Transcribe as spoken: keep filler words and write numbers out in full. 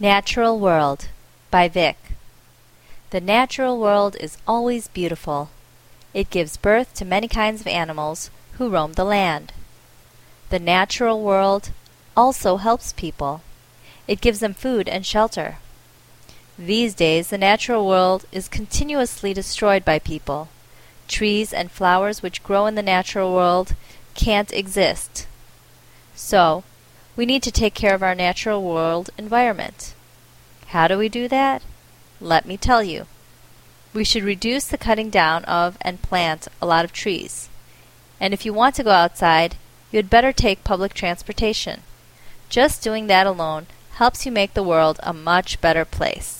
Natural World by Vic. The natural world is always beautiful. It gives birth to many kinds of animals who roam the land. The natural world also helps people. It gives them food and shelter. These days, the natural world is continuously destroyed by people. Trees and flowers which grow in the natural world can't exist. So, we need to take care of our natural world environment. How do we do that? Let me tell you. We should reduce the cutting down of and plant a lot of trees. And if you want to go outside, you had better take public transportation. Just doing that alone helps you make the world a much better place.